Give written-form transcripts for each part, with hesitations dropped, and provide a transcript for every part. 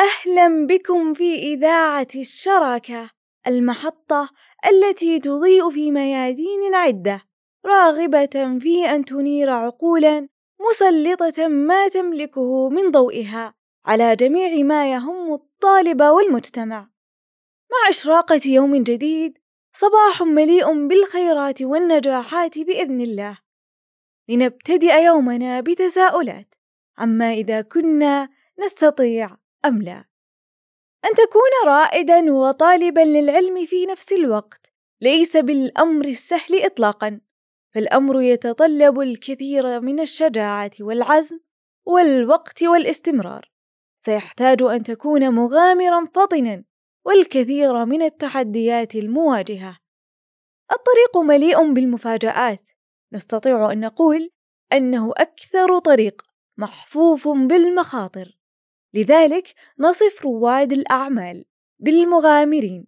أهلا بكم في إذاعة الشراكة، المحطة التي تضيء في ميادين عدة، راغبة في أن تنير عقولا مسلطة ما تملكه من ضوئها على جميع ما يهم الطالب والمجتمع. مع إشراقة يوم جديد، صباح مليء بالخيرات والنجاحات بإذن الله. لنبتدئ يومنا بتساؤلات عما إذا كنا نستطيع أم لا أن تكون رائداً وطالباً للعلم في نفس الوقت ليس بالأمر السهل إطلاقاً، فالأمر يتطلب الكثير من الشجاعة والعزم والوقت والاستمرار. سيحتاج أن تكون مغامراً فطناً والكثير من التحديات المواجهة. الطريق مليء بالمفاجآت، نستطيع أن نقول أنه أكثر طريق محفوف بالمخاطر، لذلك نصف رواد الأعمال بالمغامرين،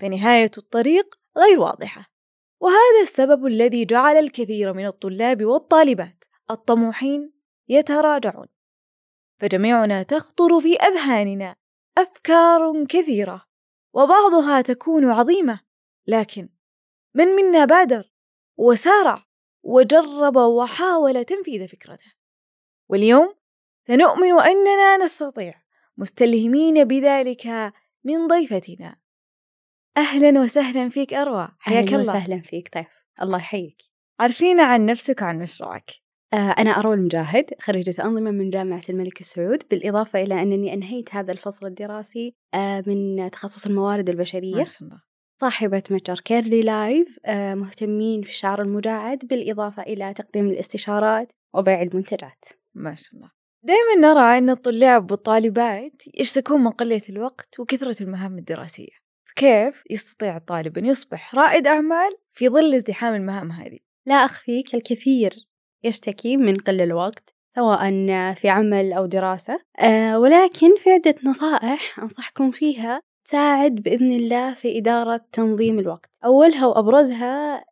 فنهاية الطريق غير واضحة، وهذا السبب الذي جعل الكثير من الطلاب والطالبات الطموحين يتراجعون. فجميعنا تخطر في أذهاننا أفكار كثيرة، وبعضها تكون عظيمة، لكن من منا بادر وسارع وجرب وحاول تنفيذ فكرته؟ واليوم سنؤمن أننا نستطيع، مستلهمين بذلك من ضيفتنا. أهلا وسهلا فيك أروى، حياك الله. أهلا وسهلا فيك طيف، الله يحييك. عرفينا عن نفسك وعن مشروعك. أنا أروى المجاهد، خريجة أنظمة من جامعة الملك سعود، بالإضافة إلى أنني أنهيت هذا الفصل الدراسي من تخصص الموارد البشرية. صاحبة متجر كيرلي لايف، مهتمين في الشعر المجعد، بالإضافة إلى تقديم الاستشارات وبيع المنتجات. ما شاء الله. دائما نرى أن الطلاب والطالبات يشتكون من قلة الوقت وكثرة المهام الدراسية، فكيف يستطيع الطالب أن يصبح رائد أعمال في ظل ازدحام المهام هذه؟ لا أخفيك، الكثير يشتكي من قلة الوقت سواء في عمل أو دراسة، ولكن في عدة نصائح أنصحكم فيها تساعد بإذن الله في إدارة تنظيم الوقت. أولها وأبرزها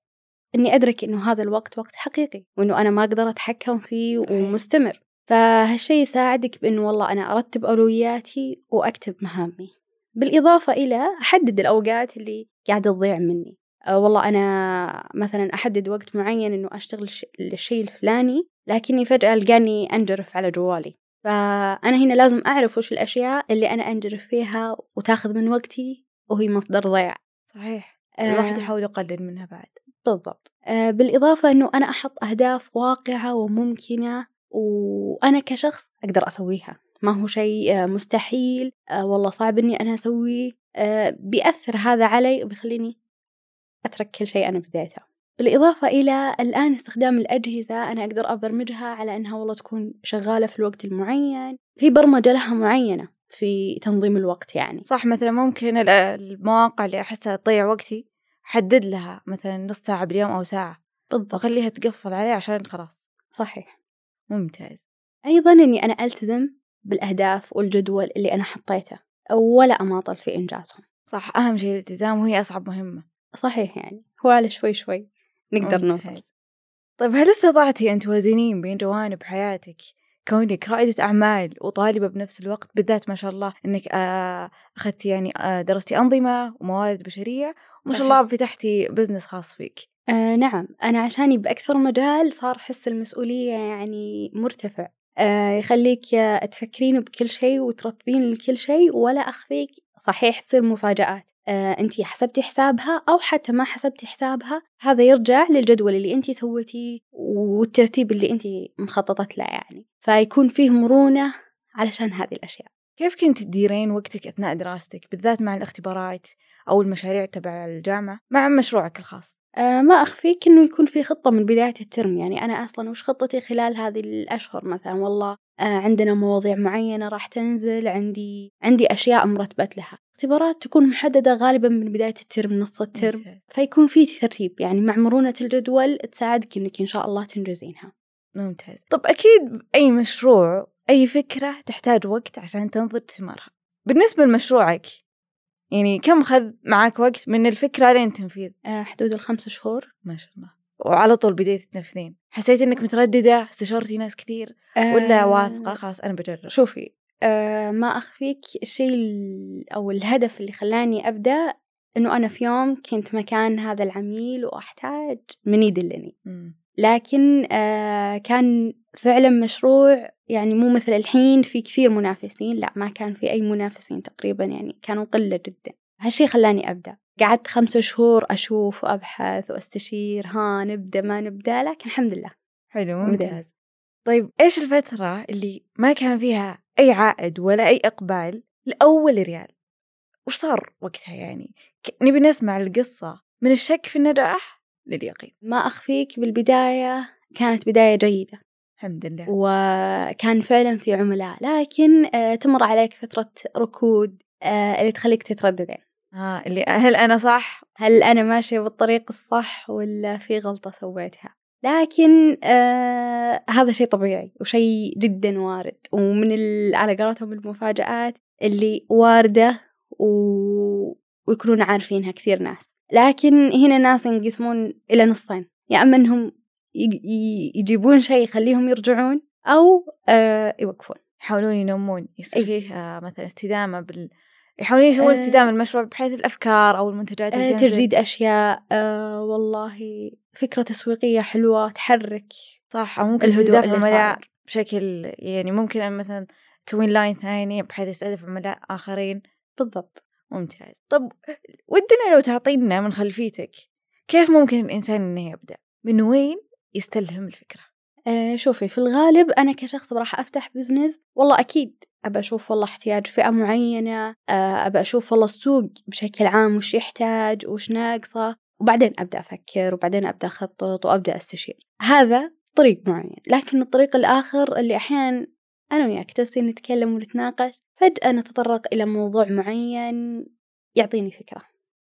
أني أدرك أنه هذا الوقت وقت حقيقي، وأنه أنا ما أقدر أتحكم فيه ومستمر، فهالشي يساعدك بأنه والله أنا أرتب أولوياتي وأكتب مهامي، بالإضافة إلى أحدد الأوقات اللي قاعدة تضيع مني. والله أنا مثلا أحدد وقت معين أنه أشتغل الشيء الفلاني، لكني فجأة لقاني أنجرف على جوالي، فأنا هنا لازم أعرف وش الأشياء اللي أنا أنجرف فيها وتاخذ من وقتي وهي مصدر ضياع. صحيح، الواحد يحاول يقلل منها بعد. بالضبط. بالإضافة أنه أنا أحط أهداف واقعة وممكنة، وأنا كشخص أقدر أسويها، ما هو شيء مستحيل والله صعب أني أنا أسويه، بيأثر هذا علي وبيخليني أترك كل شيء أنا بديته. بالإضافة إلى الآن استخدام الأجهزة، أنا أقدر أبرمجها على أنها والله تكون شغالة في الوقت المعين، في برمجة لها معينة في تنظيم الوقت يعني. صح، مثلا ممكن المواقع اللي أحسها تضيع وقتي حدد لها مثلا نص ساعة باليوم أو ساعة، بالضبط، وخليها تقفل عليه عشان خلاص. صحيح، ممتاز. أيضا أني أنا ألتزم بالأهداف والجدول اللي أنا حطيته، ولا أماطل في إنجازهم. صح، أهم شيء الالتزام، وهي أصعب مهمة. صحيح، يعني هو على شوي شوي نقدر نوصل. طيب، هل استطعتي أن توازنين بين جوانب حياتك، كونك رائدة أعمال وطالبة بنفس الوقت، بالذات ما شاء الله أنك أخذتي يعني درستي أنظمة وموارد بشرية، وما شاء الله فتحتي بزنس خاص فيك؟ نعم، أنا عشاني بأكثر مجال صار حس المسؤولية يعني مرتفع، يخليك تفكرين بكل شيء وترتبين لكل شيء. ولا أخفيك، صحيح تصير مفاجآت، أنتي حسبتي حسابها أو حتى ما حسبتي حسابها، هذا يرجع للجدول اللي أنتي سويتيه والترتيب اللي أنتي مخططة له يعني، فيكون فيه مرونة علشان هذه الأشياء. كيف كنت تديرين وقتك أثناء دراستك، بالذات مع الاختبارات أو المشاريع تبع الجامعة مع مشروعك الخاص؟ ما أخفيك إنه يكون في خطة من بداية الترم، يعني أنا أصلاً وش خطتي خلال هذه الأشهر. مثلاً والله عندنا مواضيع معينة راح تنزل، عندي أشياء مرتبت لها. اختبارات تكون محددة غالباً من بداية الترم، نص الترم، فيكون في ترتيب يعني مع مرونة الجدول تساعدك إنك إن شاء الله تنجزينها. ممتاز. طب أكيد أي مشروع، أي فكرة تحتاج وقت عشان تنضج ثمارها. بالنسبة لمشروعك يعني كم خذ معك وقت من الفكرة لين تنفيذ؟ حدود 5 شهور. ما شاء الله. وعلى طول بديت تنفذين؟ حسيت إنك مترددة؟ استشرتي ناس كثير ولا واثقة خلاص أنا بجرب؟ شوفي، ما أخفيك الشيء أو الهدف اللي خلاني أبدأ أنه أنا في يوم كنت مكان هذا العميل وأحتاج من يدلني، لكن كان فعلا مشروع يعني مو مثل الحين في كثير منافسين، لا ما كان في أي منافسين تقريبا، يعني كانوا قلة جدا. هالشي خلاني أبدأ. قعدت 5 شهور أشوف وأبحث وأستشير، ها نبدأ ما نبدأ، لكن الحمد لله. حلو، ممتاز. طيب إيش الفترة اللي ما كان فيها أي عائد ولا أي إقبال لأول ريال؟ وش صار وقتها؟ يعني نبي نسمع القصة من الشك في النجاح لليقين. ما أخفيك بالبداية كانت بداية جيدة الحمد لله، وكان فعلا في عملاء، لكن تمر عليك فترة ركود اللي تخليك تتردد، يعني اللي هل أنا صح؟ هل أنا ماشية بالطريق الصح ولا في غلطة سويتها؟ لكن هذا شيء طبيعي وشيء جدا وارد، ومن على قولتهم المفاجآت اللي واردة ويكونون عارفينها كثير ناس. لكن هنا ناس ينقسمون إلى نصين، يا أما أنهم يجيبون شيء يخليهم يرجعون، أو يوقفون، يحاولون ينمون، يصير فيه مثلا استدامة يحاولون يسوون استدامة المشروع بحيث الأفكار أو المنتجات، تجديد أشياء، والله فكرة تسويقية حلوة تحرك، صح، أو ممكن استهداف عملاء بشكل، يعني ممكن أن مثلا تسوين لاين ثاني بحيث يستهدف عملاء آخرين. بالضبط، ممتاز. طب ودنا لو تعطينا من خلفيتك كيف ممكن الإنسان أنه يبدأ، من وين يستلهم الفكرة؟ شوفي، في الغالب أنا كشخص راح أفتح بزنس، والله أكيد أبى أشوف والله احتياج فئة معينة، أبى أشوف والله السوق بشكل عام وش يحتاج وش ناقصة، وبعدين أبدأ أفكر وبعدين أبدأ أخطط وأبدأ أستشير. هذا طريق معين. لكن الطريق الآخر اللي أحيانا أنا وياك جالسين نتكلم ونتناقش، فجأة نتطرق إلى موضوع معين يعطيني فكرة،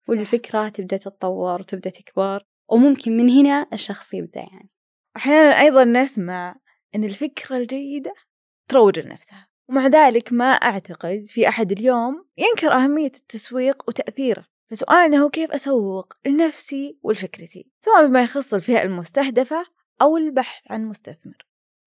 والفكرة تبدأ تتطور وتبدأ تكبر، وممكن من هنا الشخص يبدأ. يعني أحيانا أيضا نسمع أن الفكرة الجيدة تروج لنفسها، ومع ذلك ما أعتقد في أحد اليوم ينكر أهمية التسويق وتأثيره. فسؤالنا هو كيف أسوق لنفسي ولفكرتي، سواء بما يخص الفئة المستهدفة أو البحث عن مستثمر؟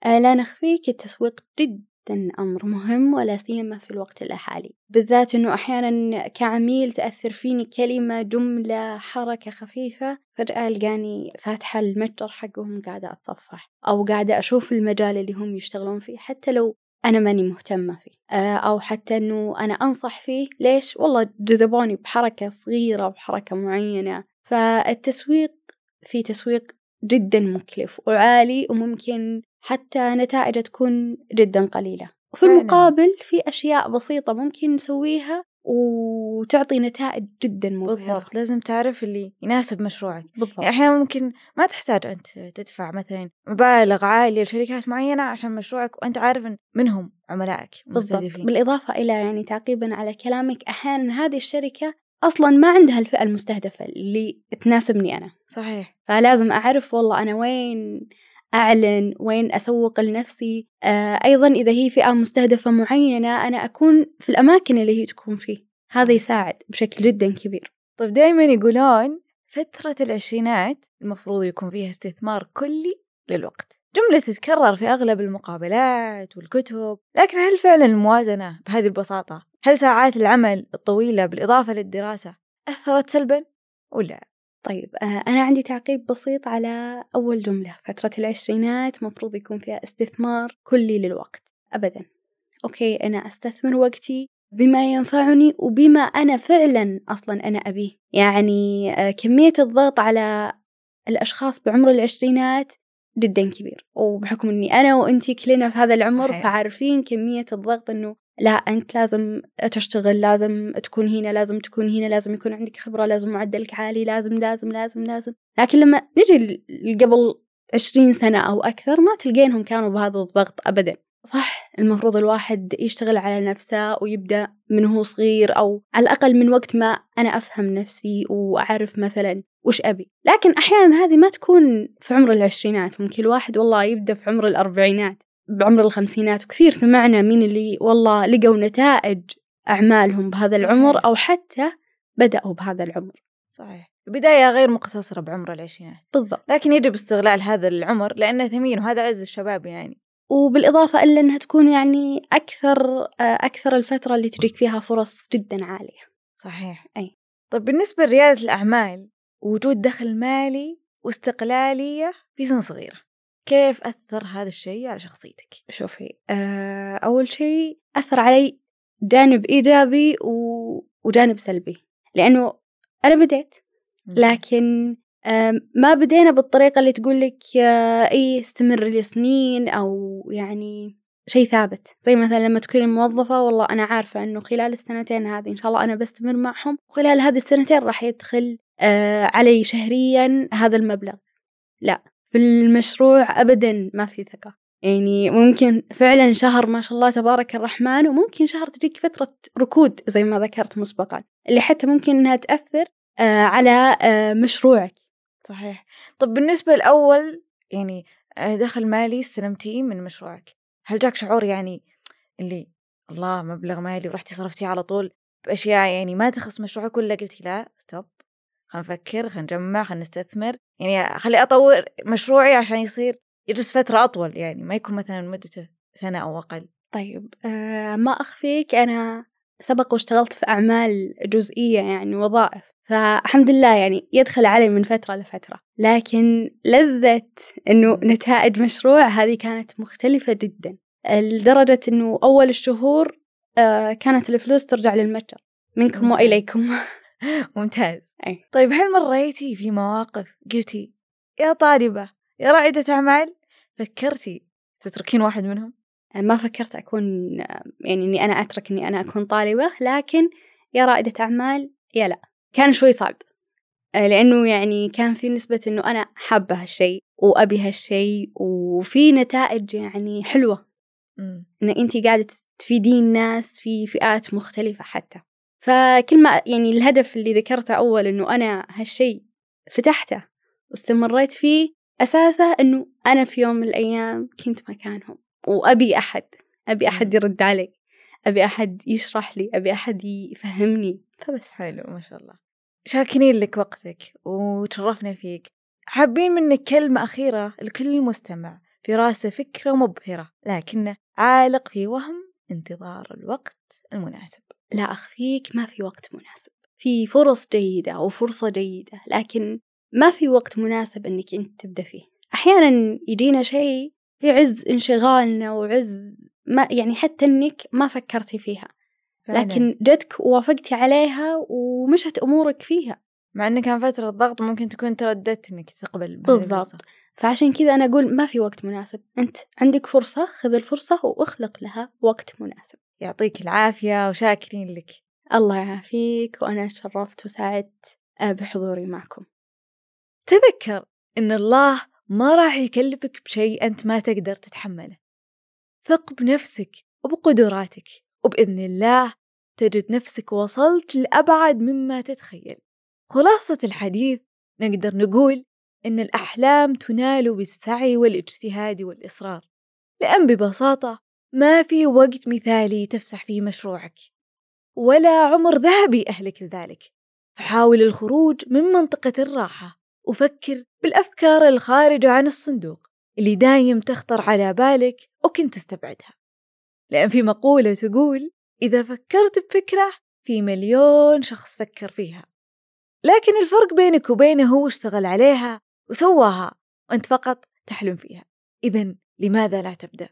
لا نخفيك، التسويق جدا أمر مهم، ولا سيما في الوقت الحالي، بالذات أنه أحيانا كعميل تأثر فيني كلمة، جملة، حركة خفيفة، فجأة ألقاني فاتحة المتجر حقهم قاعدة أتصفح، أو قاعدة أشوف المجال اللي هم يشتغلون فيه حتى لو أنا ماني مهتمة فيه، أو حتى أنه أنا أنصح فيه. ليش؟ والله جذبوني بحركة صغيرة وحركة معينة. فالتسويق، في تسويق جدا مكلف وعالي، وممكن حتى نتائجه تكون جدا قليلة، وفي المقابل في أشياء بسيطة ممكن نسويها وتعطي نتائج جدا مبهرة. بالضبط، لازم تعرف اللي يناسب مشروعك. بالضبط، يعني أحيانا ممكن ما تحتاج أنت تدفع مثلا مبالغ عالية لشركات معينة عشان مشروعك، وأنت عارف منهم عملائك المستهدفين. بالإضافة إلى، يعني تعقيبا على كلامك، أحيانا هذه الشركة أصلا ما عندها الفئة المستهدفة اللي تناسبني أنا. صحيح، فلازم أعرف والله أنا وين أعلن، وين أسوق لنفسي. أيضا إذا هي فئة مستهدفة معينة، أنا أكون في الأماكن اللي هي تكون فيه، هذا يساعد بشكل جدا كبير. طيب، دايما يقولون فترة العشرينات المفروض يكون فيها استثمار كلي للوقت، جملة تتكرر في أغلب المقابلات والكتب، لكن هل فعلا الموازنة بهذه البساطة؟ هل ساعات العمل الطويلة بالإضافة للدراسة أثرت سلبا ولا؟ طيب، أنا عندي تعقيب بسيط على أول جملة، فترة العشرينات مفروض يكون فيها استثمار كلي للوقت. أبدا. أوكي، أنا أستثمر وقتي بما ينفعني وبما أنا فعلا أصلا أنا أبيه. يعني كمية الضغط على الأشخاص بعمر العشرينات جدا كبير، وبحكم أني أنا وأنتي كلنا في هذا العمر، فعارفين كمية الضغط، أنه لا أنت لازم تشتغل، لازم تكون هنا، لازم تكون هنا، لازم يكون عندك خبرة، لازم معدلك عالي، لازم لازم لازم لازم. لكن لما نجي قبل 20 سنة أو أكثر، ما تلقينهم كانوا بهذا الضغط أبدا. صح، المفروض الواحد يشتغل على نفسه ويبدأ من هو صغير، أو على الأقل من وقت ما أنا أفهم نفسي وأعرف مثلا وش أبي. لكن أحيانا هذه ما تكون في عمر العشرينات، ممكن الواحد والله يبدأ في عمر ال40، بعمر ال50، وكثير سمعنا من اللي والله لقوا نتائج أعمالهم بهذا العمر، أو حتى بدأوا بهذا العمر. صحيح، بداية غير مقتصرة بعمر ال20. بالضبط، لكن يجب استغلال هذا العمر لأنه ثمين، وهذا عز الشباب. يعني وبالإضافة إلى أنها تكون يعني أكثر الفترة اللي تجيك فيها فرص جدا عالية. صحيح. أي. طب بالنسبة لريادة الأعمال، وجود دخل مالي واستقلالية في سن صغيرة، كيف أثر هذا الشيء على شخصيتك؟ شوفي، أول شيء أثر علي جانب إيجابي وجانب سلبي، لأنه أنا بديت، لكن ما بدينا بالطريقة اللي تقول لك أي استمر لسنين أو يعني شيء ثابت. زي مثلا لما تكوني موظفة، والله أنا عارفة أنه خلال السنتين هذه إن شاء الله أنا بستمر معهم، وخلال هذه السنتين راح يدخل علي شهريا هذا المبلغ. لا، في المشروع أبدا ما في ثقة. يعني ممكن فعلا شهر ما شاء الله تبارك الرحمن، وممكن شهر تجيك فترة ركود زي ما ذكرت مسبقا، اللي حتى ممكن أنها تأثر على مشروعك. صحيح. طب بالنسبة الأول يعني دخل مالي استلمتيه من مشروعك، هل جاك شعور يعني اللي الله مبلغ مالي ورحتي صرفتيه على طول بأشياء يعني ما تخص مشروعك، كله قلتي لا ستوب، خنفكر، خنجمع، خنستثمر، يعني خلي أطور مشروعي عشان يصير يجلس فترة أطول، يعني ما يكون مثلا مدته سنة أو أقل؟ طيب، ما أخفيك أنا سبق واشتغلت في أعمال جزئية يعني وظائف، فالحمد لله يعني يدخل علي من فترة لفترة، لكن لذة أنه نتائج مشروع هذه كانت مختلفة جدا، لدرجة أنه أول الشهور كانت الفلوس ترجع للمتجر منكم وإليكم. ممتاز. أي. طيب، هل مريتي في مواقف قلتي يا طالبة يا رائدة أعمال فكرتي تتركين واحد منهم؟ ما فكرت أكون يعني إني أنا أترك إني أنا أكون طالبة، لكن يا رائدة أعمال يا لا، كان شوي صعب، لأنه يعني كان في نسبة إنه أنا حابة هالشيء وأبي هالشيء، وفي نتائج يعني حلوة، إن أنتي قاعدة تفيدين الناس في فئات مختلفة حتى. فكل ما يعني الهدف اللي ذكرته أول إنه أنا هالشيء فتحته واستمريت فيه، أساسه إنه أنا في يوم من الأيام كنت مكانهم، وأبي أحد يرد علي، أبي أحد يشرح لي، أبي أحد يفهمني. فبس. حلو، ما شاء الله. شاكرين لك وقتك وتشرفنا فيك. حابين منك كلمة أخيرة لكل مستمع في راسه فكرة مبهرة لكنه عالق في وهم انتظار الوقت المناسب؟ لا أخفيك، ما في وقت مناسب. في فرص جيدة وفرصة جيدة، لكن ما في وقت مناسب أنك أنت تبدأ فيه. أحيانا يجينا شيء في عز انشغالنا وعز ما يعني حتى أنك ما فكرتي فيها فعلا، لكن جتك ووافقتي عليها ومشت أمورك فيها، مع أنك عن فترة ضغط ممكن تكون ترددت أنك تقبل. بالضبط. فعشان كذا أنا أقول ما في وقت مناسب، أنت عندك فرصة، خذ الفرصة واخلق لها وقت مناسب. يعطيك العافية وشاكرين لك. الله يعافيك، وأنا شرفت وسعدت بحضوري معكم. تذكر إن الله ما راح يكلفك بشيء أنت ما تقدر تتحمله. ثق بنفسك وبقدراتك، وبإذن الله تجد نفسك وصلت لأبعد مما تتخيل. خلاصة الحديث نقدر نقول إن الأحلام تنال بالسعي والاجتهاد والإصرار، لأن ببساطة ما في وقت مثالي تفسح فيه مشروعك ولا عمر ذهبي أهلك لذلك. حاول الخروج من منطقة الراحة، وفكر بالأفكار الخارجة عن الصندوق اللي دايم تخطر على بالك وكنت تستبعدها، لأن في مقولة تقول إذا فكرت بفكرة في مليون شخص فكر فيها، لكن الفرق بينك وبينه هو اشتغل عليها وسواها، وأنت فقط تحلم فيها. إذن لماذا لا تبدأ؟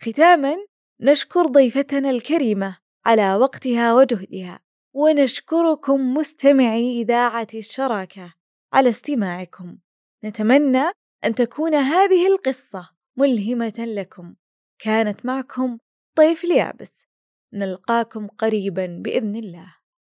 ختاماً، نشكر ضيفتنا الكريمة على وقتها وجهدها، ونشكركم مستمعي إذاعة الشراكة على استماعكم. نتمنى أن تكون هذه القصة ملهمة لكم. كانت معكم طيف اليابس، نلقاكم قريباً بإذن الله.